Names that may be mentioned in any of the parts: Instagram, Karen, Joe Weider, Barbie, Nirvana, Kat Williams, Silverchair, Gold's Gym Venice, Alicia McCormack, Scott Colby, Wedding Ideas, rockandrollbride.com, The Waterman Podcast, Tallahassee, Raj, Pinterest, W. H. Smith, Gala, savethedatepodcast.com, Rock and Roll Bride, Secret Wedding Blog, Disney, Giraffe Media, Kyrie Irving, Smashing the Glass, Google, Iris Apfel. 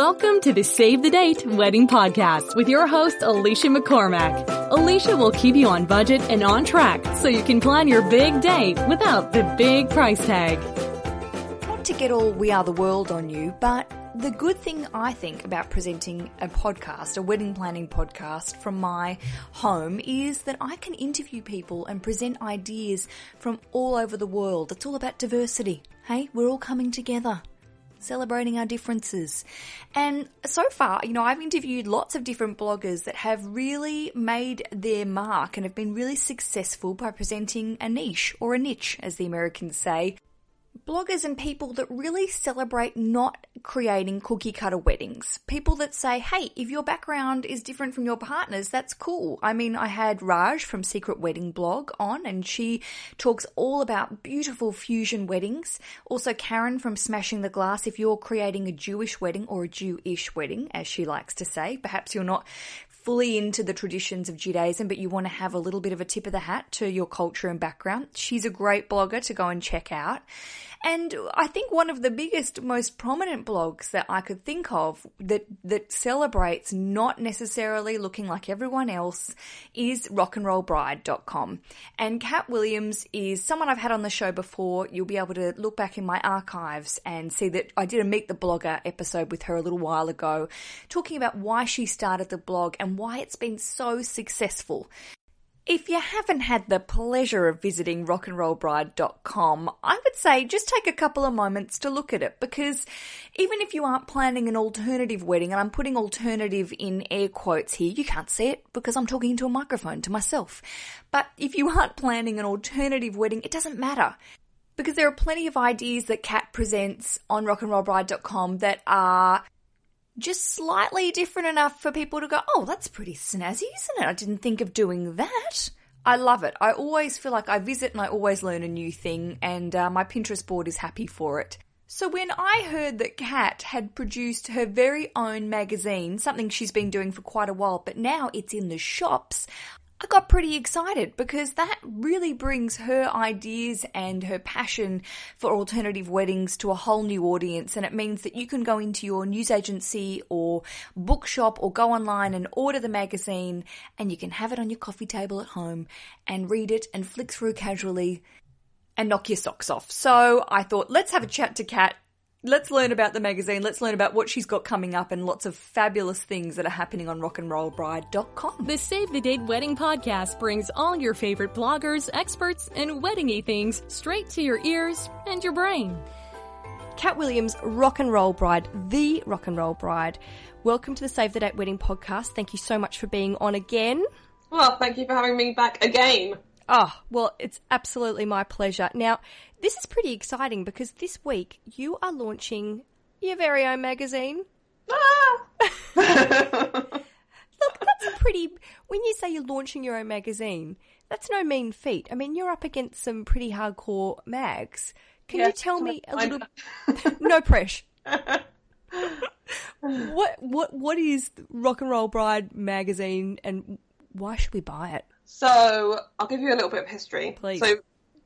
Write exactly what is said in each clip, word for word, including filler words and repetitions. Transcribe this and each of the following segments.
Welcome to the Save the Date Wedding Podcast with your host, Alicia McCormack. Alicia will keep you on budget and on track so you can plan your big date without the big price tag. Not to get all We Are the World on you, but the good thing I think about presenting a podcast, a wedding planning podcast from my home, is that I can interview people and present ideas from all over the world. It's all about diversity. Hey, we're all coming together, celebrating our differences. And so far, you know, I've interviewed lots of different bloggers that have really made their mark and have been really successful by presenting a niche, or a niche, as the Americans say. Bloggers and people that really celebrate not creating cookie cutter weddings. People that say, hey, if your background is different from your partner's, that's cool. I mean, I had Raj from Secret Wedding Blog on, and she talks all about beautiful fusion weddings. Also Karen from Smashing the Glass. If you're creating a Jewish wedding, or a Jewish wedding, as she likes to say, perhaps you're not fully into the traditions of Judaism, but you want to have a little bit of a tip of the hat to your culture and background. She's a great blogger to go and check out. And I think one of the biggest, most prominent blogs that I could think of that that celebrates not necessarily looking like everyone else is rock and roll bride dot com. And Kat Williams is someone I've had on the show before. You'll be able to look back in my archives and see that I did a Meet the Blogger episode with her a little while ago, talking about why she started the blog and why it's been so successful. If you haven't had the pleasure of visiting rock and roll bride dot com, I would say just take a couple of moments to look at it, because even if you aren't planning an alternative wedding, and I'm putting alternative in air quotes here, you can't see it because I'm talking into a microphone to myself. But if you aren't planning an alternative wedding, it doesn't matter, because there are plenty of ideas that Kat presents on rock and roll bride dot com that are just slightly different enough for people to go, oh, that's pretty snazzy, isn't it? I didn't think of doing that. I love it. I always feel like I visit and I always learn a new thing, and uh, my Pinterest board is happy for it. So when I heard that Kat had produced her very own magazine, something she's been doing for quite a while, but now it's in the shops, I got pretty excited, because that really brings her ideas and her passion for alternative weddings to a whole new audience. And it means that you can go into your newsagency or bookshop or go online and order the magazine, and you can have it on your coffee table at home and read it and flick through casually and knock your socks off. So I thought, let's have a chat to Kat. Let's learn about the magazine. Let's learn about what she's got coming up and lots of fabulous things that are happening on rock and roll bride dot com. The Save the Date Wedding Podcast brings all your favorite bloggers, experts, and wedding-y things straight to your ears and your brain. Kat Williams, Rock and Roll Bride, the Rock and Roll Bride. Welcome to the Save the Date Wedding Podcast. Thank you so much for being on again. Well, thank you for having me back again. Oh, well, it's absolutely my pleasure. Now, this is pretty exciting, because this week you are launching your very own magazine. Ah! Look, that's a pretty... When you say you're launching your own magazine, that's no mean feat. I mean, you're up against some pretty hardcore mags. Can yeah, you tell me a little... No pressure. What, what, what is Rock and Roll Bride magazine, and why should we buy it? So I'll give you a little bit of history. Please. So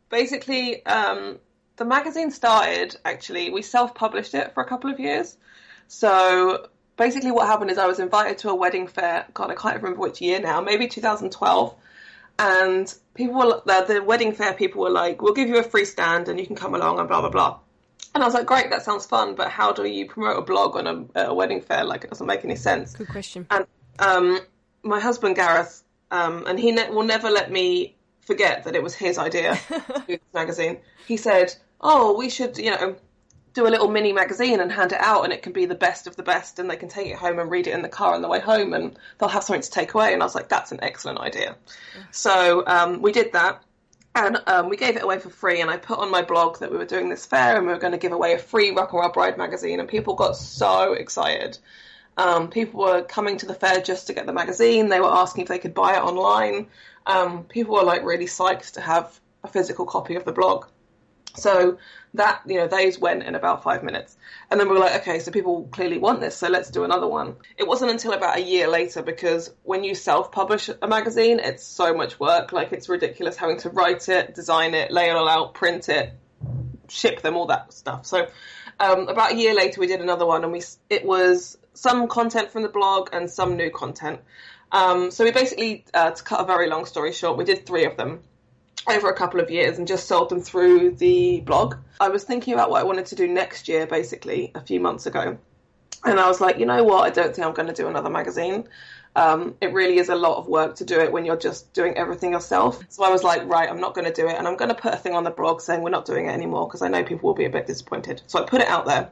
basically, um, the magazine started, actually, we self-published it for a couple of years. So basically what happened is I was invited to a wedding fair. God, I can't remember which year now, maybe two thousand twelve. And people were, the, the wedding fair people were like, we'll give you a free stand and you can come along and blah, blah, blah. And I was like, great, that sounds fun. But how do you promote a blog on a, at a wedding fair? Like, it doesn't make any sense. Good question. And um, my husband, Gareth, Um, and he ne- will never let me forget that it was his idea to do this magazine. He said, oh, we should, you know, do a little mini magazine and hand it out, and it can be the best of the best, and they can take it home and read it in the car on the way home, and they'll have something to take away. And I was like, that's an excellent idea. Yeah. So um, we did that, and um, we gave it away for free, and I put on my blog that we were doing this fair and we were going to give away a free Rock and Roll Bride magazine, and people got so excited. Um, people were coming to the fair just to get the magazine. They were asking if they could buy it online. Um, people were like really psyched to have a physical copy of the blog. So that, you know, those went in about five minutes. And then we were like, okay, so people clearly want this, so let's do another one. It wasn't until about a year later, because when you self-publish a magazine, it's so much work. Like, it's ridiculous having to write it, design it, lay it all out, print it, ship them, all that stuff. So um, about a year later, we did another one, and we it was some content from the blog and some new content. Um, so we basically, uh, to cut a very long story short, we did three of them over a couple of years and just sold them through the blog. I was thinking about what I wanted to do next year, basically, a few months ago. And I was like, you know what, I don't think I'm going to do another magazine. Um, it really is a lot of work to do it when you're just doing everything yourself. So I was like, right, I'm not going to do it. And I'm going to put a thing on the blog saying we're not doing it anymore because I know people will be a bit disappointed. So I put it out there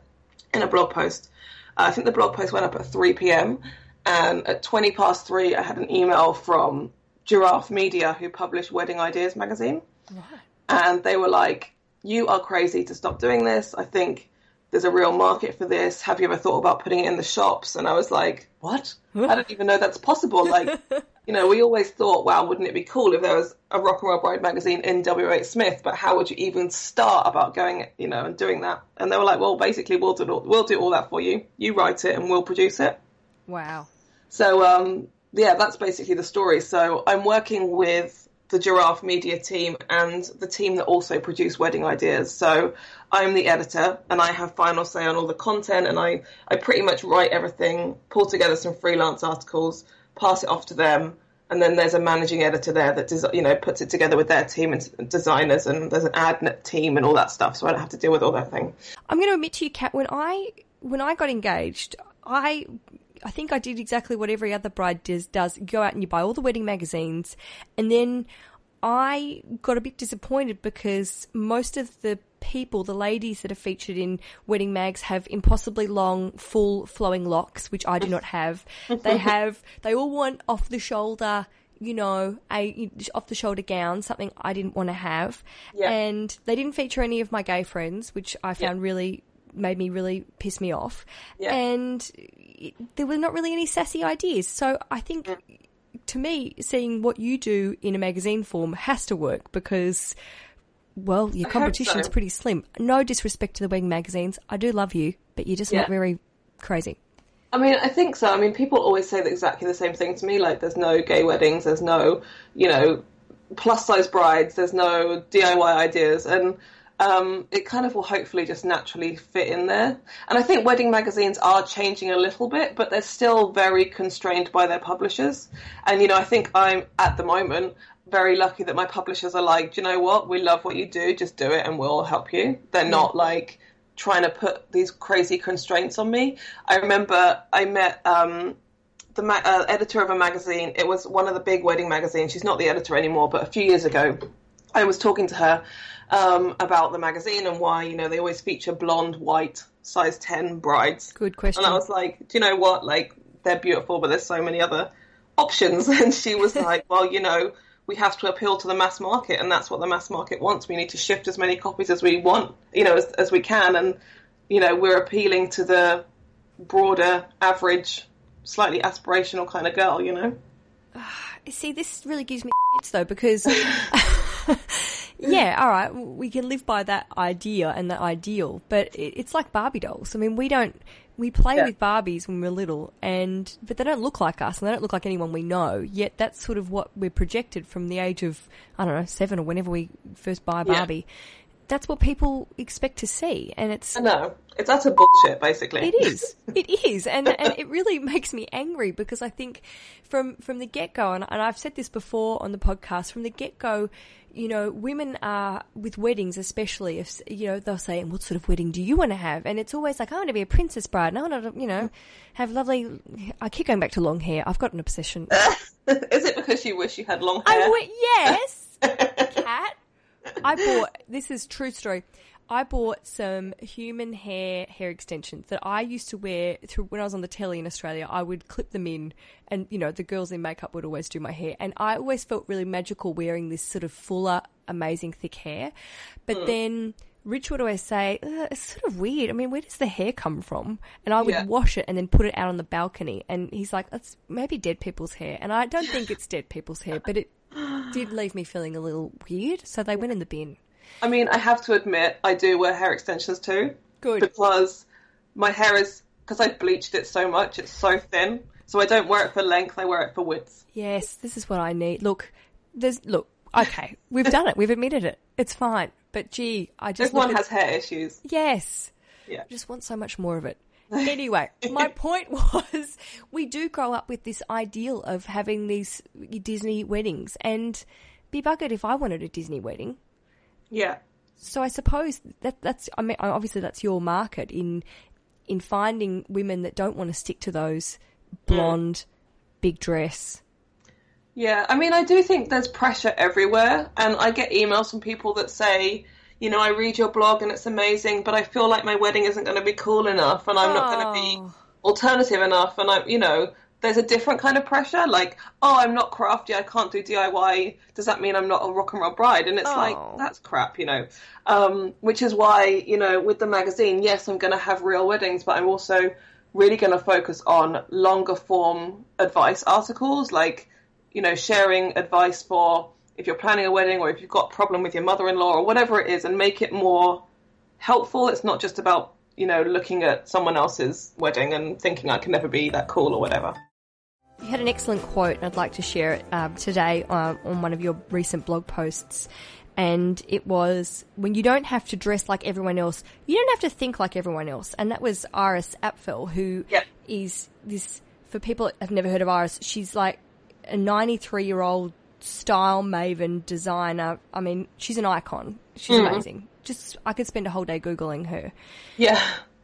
in a blog post. Uh, I think the blog post went up at three p.m. and at twenty past three, I had an email from Giraffe Media, who published Wedding Ideas magazine. Right. And they were like, you are crazy to stop doing this. I think there's a real market for this. Have you ever thought about putting it in the shops? And I was like, what? I don't even know that's possible. Like, you know, we always thought, wow, wouldn't it be cool if there was a Rock and Roll Bride magazine in W H Smith? But how would you even start about going, you know, and doing that? And they were like, well, basically, we'll do all, we'll do all that for you. You write it and we'll produce it. Wow. So, um, yeah, that's basically the story. So I'm working with the Giraffe Media team and the team that also produce Wedding Ideas. So I'm the editor and I have final say on all the content, and I, I pretty much write everything, pull together some freelance articles, pass it off to them, and then there's a managing editor there that des- you know puts it together with their team and designers, and there's an ad team and all that stuff, so I don't have to deal with all that thing. I'm going to admit to you, Kat, when I when I got engaged, I... I think I did exactly what every other bride does, does go out and you buy all the wedding magazines. And then I got a bit disappointed because most of the people, the ladies that are featured in wedding mags, have impossibly long, full flowing locks, which I do not have. They have, they all want off the shoulder, you know, a off the shoulder gown, something I didn't want to have. Yeah. And they didn't feature any of my gay friends, which I found yeah. really, made me really piss me off. Yeah. And there were not really any sassy ideas. So I think, to me, seeing what you do in a magazine form has to work because, well, your competition's so. pretty slim. No disrespect to the wedding magazines. I do love you, but you're just yeah. not very crazy. I mean, I think so. I mean, people always say exactly the same thing to me, like there's no gay weddings, there's no, you know, plus-size brides, there's no D I Y ideas. And Um, it kind of will hopefully just naturally fit in there. And I think wedding magazines are changing a little bit, but they're still very constrained by their publishers. And, you know, I think I'm, at the moment, very lucky that my publishers are like, do you know what? We love what you do. Just do it and we'll help you. They're not, like, trying to put these crazy constraints on me. I remember I met... Um, the ma- uh, editor of a magazine. It was one of the big wedding magazines. She's not the editor anymore, but a few years ago, I was talking to her um, about the magazine and why, you know, they always feature blonde, white, size ten brides. Good question. And I was like, do you know what? Like, they're beautiful, but there's so many other options. And she was like, well, you know, we have to appeal to the mass market, and that's what the mass market wants. We need to shift as many copies as we want, you know, as, as we can. And, you know, we're appealing to the broader, average, slightly aspirational kind of girl, you know? See, this really gives me shits, though, because... yeah, all right, we can live by that idea and the ideal, but it's like Barbie dolls. I mean, we don't we play yeah. with Barbies when we're little, and but they don't look like us and they don't look like anyone we know, yet that's sort of what we're projected from the age of, I don't know, seven or whenever we first buy a Barbie. Yeah. That's what people expect to see, and it's... No, it's utter bullshit, basically. It is. It is, and and it really makes me angry because I think from, from the get-go, and, and I've said this before on the podcast, from the get-go, you know, women are, with weddings especially, if, you know, they'll say, what sort of wedding do you want to have? And it's always like, I want to be a princess bride, and I want to, you know, have lovely... I keep going back to long hair. I've got an obsession. Is it because you wish you had long hair? I w- yes, Kat. I bought, this is true story, I bought some human hair hair extensions that I used to wear through when I was on the telly in Australia. I would clip them in and, you know, the girls in makeup would always do my hair. And I always felt really magical wearing this sort of fuller, amazing, thick hair. But mm. then Rich would always say, it's sort of weird. I mean, where does the hair come from? And I would yeah. wash it and then put it out on the balcony. And he's like, it's maybe dead people's hair. And I don't think it's dead people's hair, but it did leave me feeling a little weird, so they went in the bin. I mean, I have to admit, I do wear hair extensions too. Good. Because my hair is, because I bleached it so much, it's so thin, so I don't wear it for length, I wear it for width. Yes, this is what I need. Look, there's, look, okay, we've done it, we've admitted it, it's fine, but gee, I just... Everyone has hair issues. Yes. Yeah. I just want so much more of it. Anyway, my point was we do grow up with this ideal of having these Disney weddings, and be buggered if I wanted a Disney wedding. Yeah. So I suppose that that's I mean obviously that's your market in in finding women that don't want to stick to those blonde, big dress. Yeah, I mean, I do think there's pressure everywhere, and I get emails from people that say, you know, I read your blog and it's amazing, but I feel like my wedding isn't going to be cool enough, and I'm oh. not going to be alternative enough, and I'm, you know, there's a different kind of pressure, like, oh, I'm not crafty, I can't do D I Y, does that mean I'm not a rock and roll bride? And it's oh. like, that's crap, you know, um, which is why, you know, with the magazine, yes, I'm going to have real weddings, but I'm also really going to focus on longer form advice articles, like, you know, sharing advice for if you're planning a wedding or if you've got a problem with your mother-in-law or whatever it is, and make it more helpful. It's not just about, you know, looking at someone else's wedding and thinking I can never be that cool or whatever. You had an excellent quote, and I'd like to share it um, today uh, on one of your recent blog posts. And it was, when you don't have to dress like everyone else, you don't have to think like everyone else. And that was Iris Apfel, who yep. is this, for people that have never heard of Iris, she's like a ninety-three-year-old style maven designer. I mean, she's an icon. She's mm. amazing. Just, I could spend a whole day Googling her. Yeah.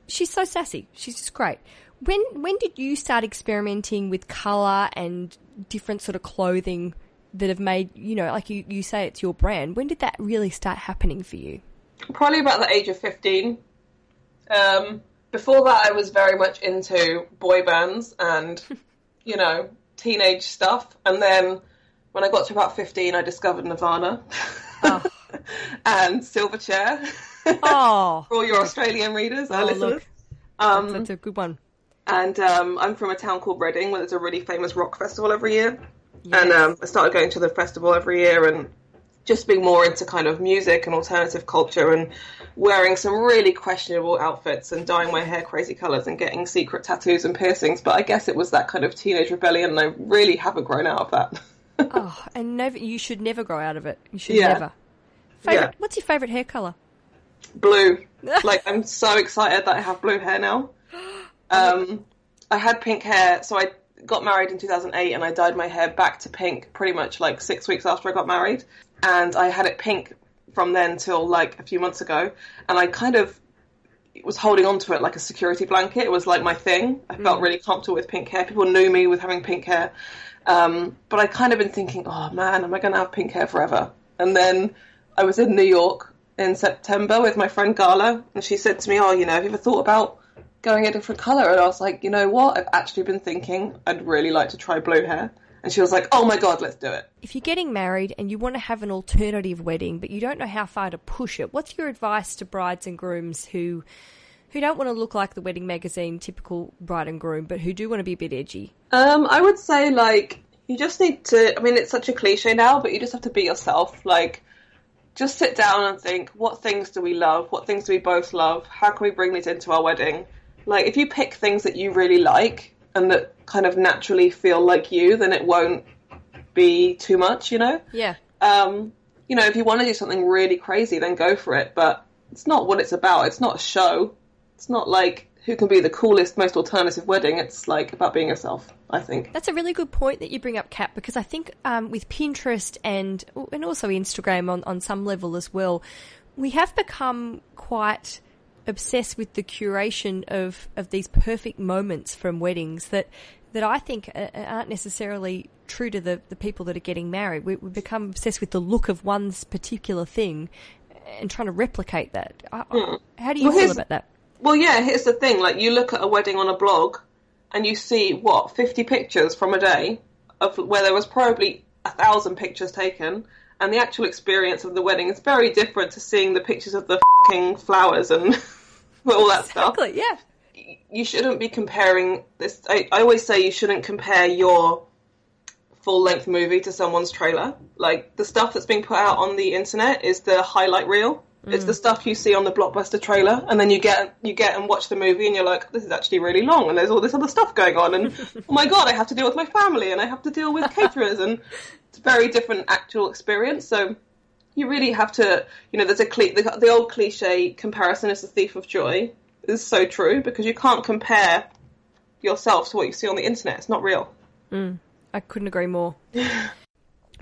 She's so sassy. She's just great. When when did you start experimenting with colour and different sort of clothing that have made, you know, like you, you say it's your brand? When did that really start happening for you? Probably about the age of fifteen. Um, before that, I was very much into boy bands and, you know, teenage stuff. And then when I got to about fifteen, I discovered Nirvana oh. and Silverchair. Oh. For all your Australian readers, I oh, listen. Um, that's, that's a good one. And um, I'm from a town called Reading, where there's a really famous rock festival every year. Yes. And um, I started going to the festival every year and just being more into kind of music and alternative culture and wearing some really questionable outfits and dyeing my hair crazy colours and getting secret tattoos and piercings. But I guess it was that kind of teenage rebellion, and I really haven't grown out of that. Oh, and never, you should never grow out of it. You should yeah. never. Favorite, yeah. What's your favourite hair colour? Blue. Like, I'm so excited that I have blue hair now. Um, I had pink hair, so I got married in two thousand eight and I dyed my hair back to pink pretty much like six weeks after I got married, and I had it pink from then till like a few months ago, and I kind of was holding on to it like a security blanket. It was like my thing. I felt mm. really comfortable with pink hair. People knew me with having pink hair, um, but I kind of been thinking, oh man, am I going to have pink hair forever? And then I was in New York in September with my friend Gala, and she said to me, oh, you know, have you ever thought about going a different colour? And I was like, you know what, I've actually been thinking I'd really like to try blue hair. And she was like, oh my god, let's do it. If you're getting married and you want to have an alternative wedding but you don't know how far to push it, what's your advice to brides and grooms who who don't want to look like the wedding magazine typical bride and groom, but who do want to be a bit edgy? Um, I would say, like, you just need to, I mean, it's such a cliche now, but you just have to be yourself. Like, just sit down and think, what things do we love? What things do we both love? How can we bring these into our wedding? Like, if you pick things that you really like and that kind of naturally feel like you, then it won't be too much, you know? Yeah. Um, you know, if you want to do something really crazy, then go for it. But it's not what it's about. It's not a show. It's not like who can be the coolest, most alternative wedding. It's like about being yourself, I think. That's a really good point that you bring up, Kat, because I think um, with Pinterest and and also Instagram on, on some level as well, we have become quite obsessed with the curation of, of these perfect moments from weddings that, that I think aren't necessarily true to the, the people that are getting married. We, we become obsessed with the look of one's particular thing and trying to replicate that. Mm. How do you well, feel about that? Well, yeah, here's the thing. Like, you look at a wedding on a blog and you see, what, fifty pictures from a day of where there was probably a thousand pictures taken. And the actual experience of the wedding is very different to seeing the pictures of the fucking flowers and all that stuff. Exactly, yeah. You shouldn't be comparing this. I, I always say you shouldn't compare your full-length movie to someone's trailer. Like, the stuff that's being put out on the internet is the highlight reel. Mm. It's the stuff you see on the Blockbuster trailer, and then you get you get and watch the movie and you're like, this is actually really long, and there's all this other stuff going on, and oh my god, I have to deal with my family and I have to deal with caterers, and it's a very different actual experience. So you really have to, you know, there's a cli- the, the old cliche comparison is the thief of joy, is so true, because you can't compare yourself to what you see on the internet. It's not real. Mm, I couldn't agree more.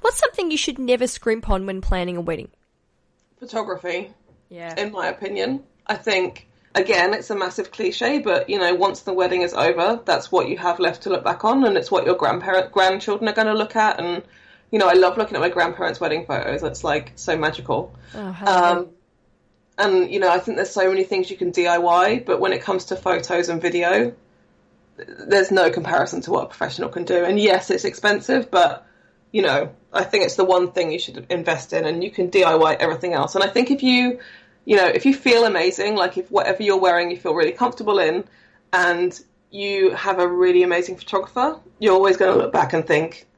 What's something you should never scrimp on when planning a wedding? Photography. Yeah. In my opinion. I think, again, it's a massive cliche, but, you know, once the wedding is over, that's what you have left to look back on, and it's what your grandparent, grandchildren are going to look at. And, you know, I love looking at my grandparents' wedding photos. It's, like, so magical. Oh, how um, and, you know, I think there's so many things you can D I Y, but when it comes to photos and video, there's no comparison to what a professional can do. And, yes, it's expensive, but, you know, I think it's the one thing you should invest in, and you can D I Y everything else. And I think if you... You know, if you feel amazing, like if whatever you're wearing you feel really comfortable in, and you have a really amazing photographer, you're always going to look back and think,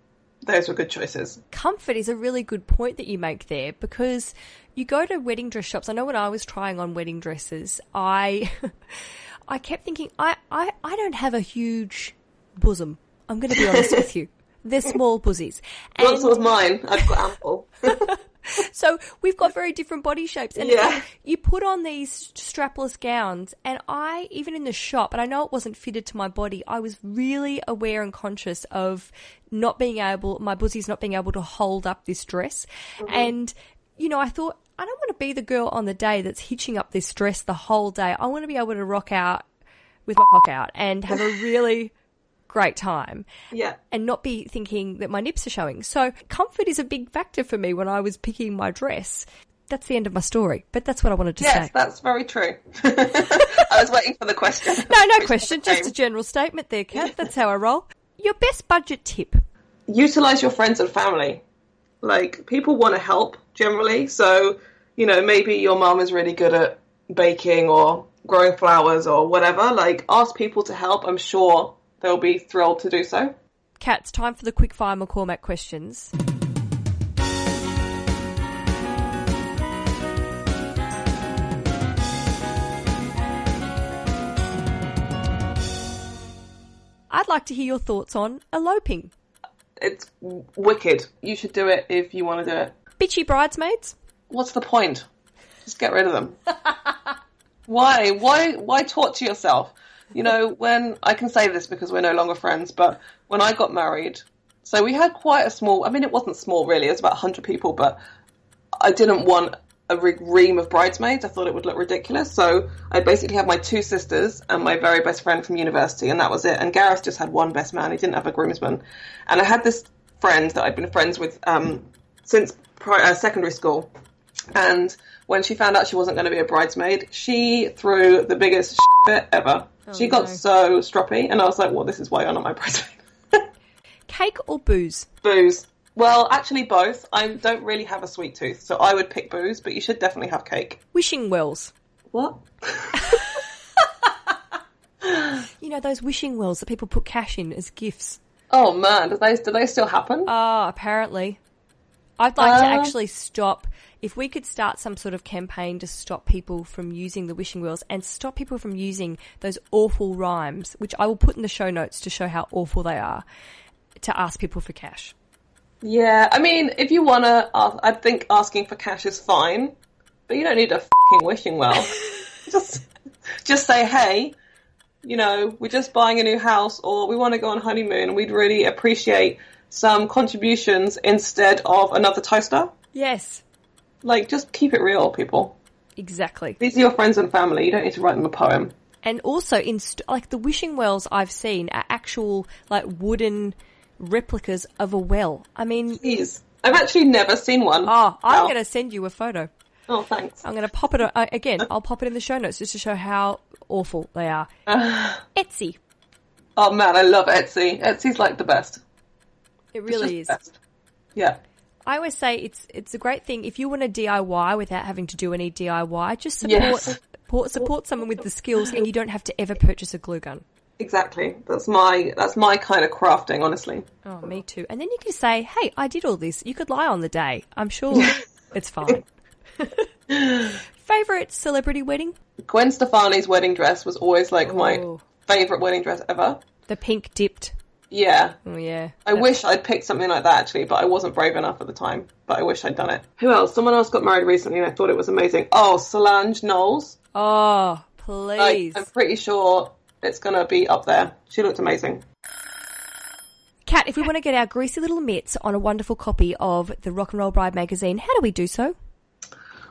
those were good choices. Comfort is a really good point that you make there, because you go to wedding dress shops. I know when I was trying on wedding dresses, I I kept thinking, I, I, I don't have a huge bosom. I'm going to be honest with you. They're small pussies. And... Well, so was mine. I've got ample. So we've got very different body shapes. And yeah. You put on these strapless gowns, and I, even in the shop, and I know it wasn't fitted to my body, I was really aware and conscious of not being able, my pussy's not being able to hold up this dress. Mm-hmm. And, you know, I thought, I don't want to be the girl on the day that's hitching up this dress the whole day. I want to be able to rock out with my cock out and have a really... great time, yeah, and not be thinking that my nips are showing. So comfort is a big factor for me when I was picking my dress. That's the end of my story, but that's what I wanted to yes, say. Yes, that's very true. I was waiting for the question. No, no question, just a general statement there, Kat. That's how I roll. Your best budget tip. Utilise your friends and family. Like, people want to help generally. So, you know, maybe your mum is really good at baking or growing flowers or whatever. Like, ask people to help. I'm sure they'll be thrilled to do so. Kat, it's time for the quickfire McCormack questions. I'd like to hear your thoughts on eloping. It's wicked. You should do it if you want to do it. Bitchy bridesmaids? What's the point? Just get rid of them. Why? Why? Why torture yourself? You know, when, I can say this because we're no longer friends, but when I got married, so we had quite a small, I mean, it wasn't small really, it was about one hundred people, but I didn't want a ream of bridesmaids. I thought it would look ridiculous. So I basically had my two sisters and my very best friend from university, and that was it. And Gareth just had one best man. He didn't have a groomsman. And I had this friend that I'd been friends with um, since prior, uh, secondary school. And when she found out she wasn't going to be a bridesmaid, she threw the biggest shit fit ever. Oh, she got no. so stroppy, and I was like, well, this is why you're not my bridesmaid. Cake or booze? Booze. Well, actually both. I don't really have a sweet tooth, so I would pick booze, but you should definitely have cake. Wishing wells. What? You know, those wishing wells that people put cash in as gifts. Oh, man. Do they, do they still happen? Oh, apparently. I'd like uh... to actually stop... If we could start some sort of campaign to stop people from using the wishing wells and stop people from using those awful rhymes, which I will put in the show notes to show how awful they are, to ask people for cash. Yeah, I mean, if you want to, I think asking for cash is fine, but you don't need a fucking wishing well. just, just say, hey, you know, we're just buying a new house, or we want to go on honeymoon. We'd really appreciate some contributions instead of another toaster. Yes. Like, just keep it real, people. Exactly. These are your friends and family. You don't need to write them a poem. And also, in st- like, the wishing wells I've seen are actual, like, wooden replicas of a well. I mean... Jeez. I've actually never seen one. Oh, I'm going to send you a photo. Oh, thanks. I'm going to pop it... Uh, again, I'll pop it in the show notes just to show how awful they are. Etsy. Oh, man, I love Etsy. Etsy's, like, the best. It really is. Best. Yeah. I always say it's it's a great thing if you want to D I Y without having to do any D I Y. Just support yes. support, support someone with the skills, and you don't have to ever purchase a glue gun. Exactly, that's my that's my kind of crafting, honestly. Oh, me too. And then you can say, "Hey, I did all this." You could lie on the day. I'm sure it's fine. Favorite celebrity wedding? Gwen Stefani's wedding dress was always like Ooh. my favorite wedding dress ever. The pink dipped. Yeah. Oh, yeah. I That's... wish I'd picked something like that, actually, but I wasn't brave enough at the time. But I wish I'd done it. Who else? Someone else got married recently and I thought it was amazing. Oh, Solange Knowles. Oh, Please. Like, I'm pretty sure it's going to be up there. She looked amazing. Kat, if we want to get our greasy little mitts on a wonderful copy of the Rock and Roll Bride magazine, how do we do so?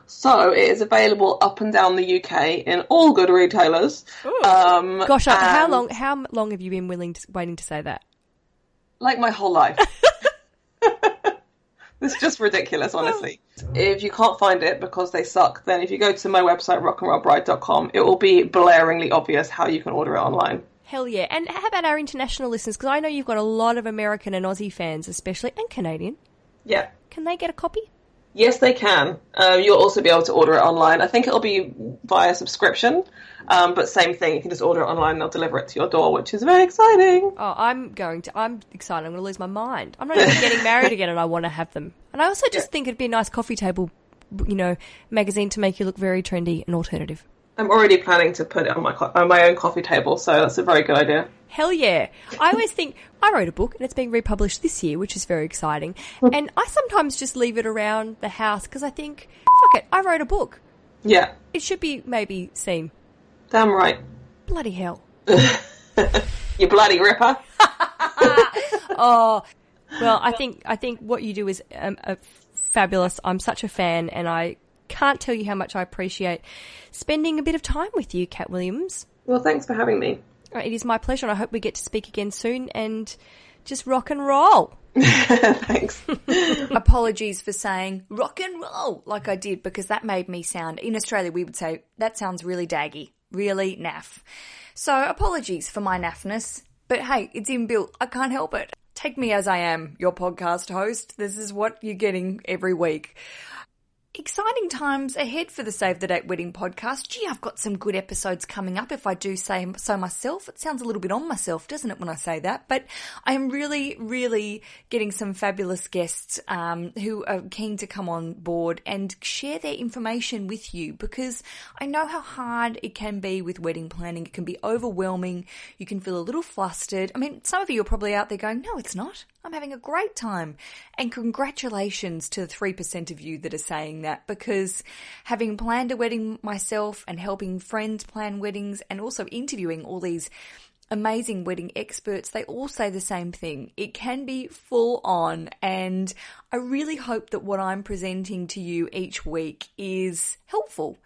So it is available up and down the U K in all good retailers. Um, Gosh, and... how long How long have you been willing to, waiting to say that? Like my whole life. It's just ridiculous, honestly. If you can't find it because they suck, then if you go to my website, rock and roll bride dot com, it will be blaringly obvious how you can order it online. Hell yeah. And how about our international listeners? Because I know you've got a lot of American and Aussie fans especially, and Canadian. Yeah. Can they get a copy? Yes, they can. Um, you'll also be able to order it online. I think it'll be via subscription, um, but same thing. You can just order it online and they'll deliver it to your door, which is very exciting. Oh, I'm going to – I'm excited. I'm going to lose my mind. I'm not even getting married again and I want to have them. And I also just yeah. think it'd be a nice coffee table, you know, magazine to make you look very trendy and alternative. I'm already planning to put it on my co- on my own coffee table, so that's a very good idea. Hell yeah. I always think, I wrote a book and it's being republished this year, which is very exciting. And I sometimes just leave it around the house because I think, fuck it, I wrote a book. Yeah. It should be maybe seen. Damn right. Bloody hell. You bloody ripper. Oh, well, I think, I think what you do is um, a fabulous. I'm such a fan and I can't tell you how much I appreciate spending a bit of time with you, Kat Williams. Well, thanks for having me. It is my pleasure, and I hope we get to speak again soon and just rock and roll. Thanks. Apologies for saying rock and roll like I did, because that made me sound, in Australia we would say, that sounds really daggy, really naff. So apologies for my naffness, but hey, it's inbuilt. I can't help it. Take me as I am, your podcast host. This is what you're getting every week. Exciting times ahead for the Save the Date Wedding podcast. Gee, I've got some good episodes coming up, if I do say so myself. It sounds a little bit on myself, doesn't it, when I say that? But I'm really, really getting some fabulous guests um, who are keen to come on board and share their information with you, because I know how hard it can be with wedding planning. It can be overwhelming. You can feel a little flustered. I mean, some of you are probably out there going, no, it's not. I'm having a great time. And congratulations to the three percent of you that are saying that, because having planned a wedding myself and helping friends plan weddings and also interviewing all these amazing wedding experts, they all say the same thing. It can be full on, and I really hope that what I'm presenting to you each week is helpful.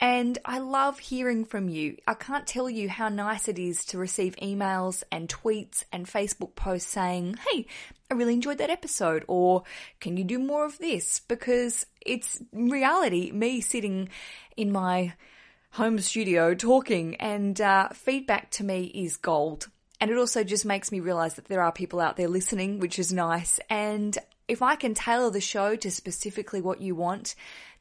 And I love hearing from you. I can't tell you how nice it is to receive emails and tweets and Facebook posts saying, hey, I really enjoyed that episode, or can you do more of this? Because it's reality, me sitting in my home studio talking, and uh, feedback to me is gold. And it also just makes me realize that there are people out there listening, which is nice. And if I can tailor the show to specifically what you want,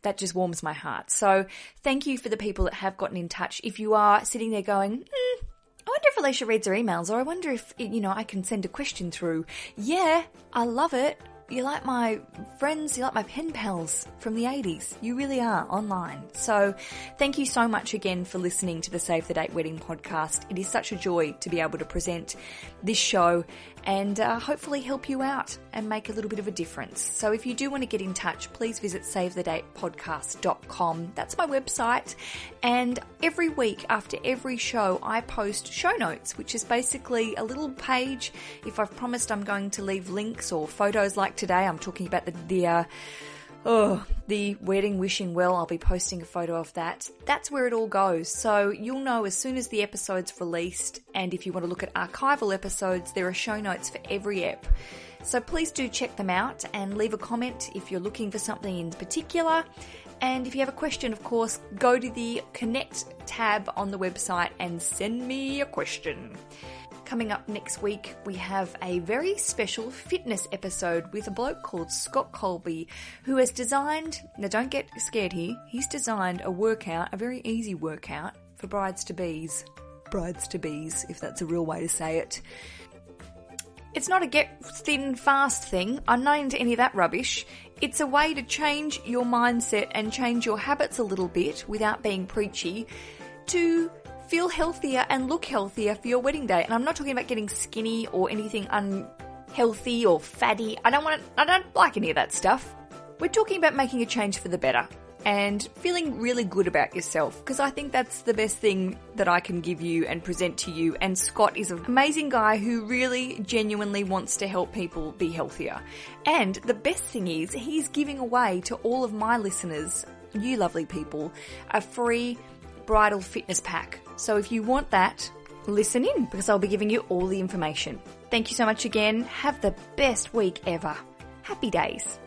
that just warms my heart. So thank you for the people that have gotten in touch. If you are sitting there going, mm, I wonder if Alicia reads her emails, or I wonder if, you know, I can send a question through. Yeah, I love it. You're like my friends, you're like my pen pals from the eighties. You really are online. So thank you so much again for listening to the Save the Date Wedding podcast. It is such a joy to be able to present this show and uh, hopefully help you out and make a little bit of a difference. So if you do want to get in touch, please visit save the date podcast dot com. That's my website. And every week after every show, I post show notes, which is basically a little page. If I've promised I'm going to leave links or photos like today, I'm talking about the, the, uh, oh, the wedding wishing well. I'll be posting a photo of that. That's where it all goes. So you'll know as soon as the episode's released. And if you want to look at archival episodes, there are show notes for every ep. So please do check them out and leave a comment if you're looking for something in particular. And if you have a question, of course, go to the Connect tab on the website and send me a question. Coming up next week, we have a very special fitness episode with a bloke called Scott Colby, who has designed, now don't get scared here, he's designed a workout, a very easy workout for brides-to-bees. Brides-to-bees, if that's a real way to say it. It's not a get thin fast thing. I'm not into any of that rubbish. It's a way to change your mindset and change your habits a little bit without being preachy to feel healthier and look healthier for your wedding day. And I'm not talking about getting skinny or anything unhealthy or fatty. I don't want to, I don't like any of that stuff. We're talking about making a change for the better. and feeling really good about yourself, because I think that's the best thing that I can give you and present to you. And Scott is an amazing guy who really genuinely wants to help people be healthier. And the best thing is he's giving away to all of my listeners, you lovely people, a free bridal fitness pack. So if you want that, listen in, because I'll be giving you all the information. Thank you so much again. Have the best week ever. Happy days.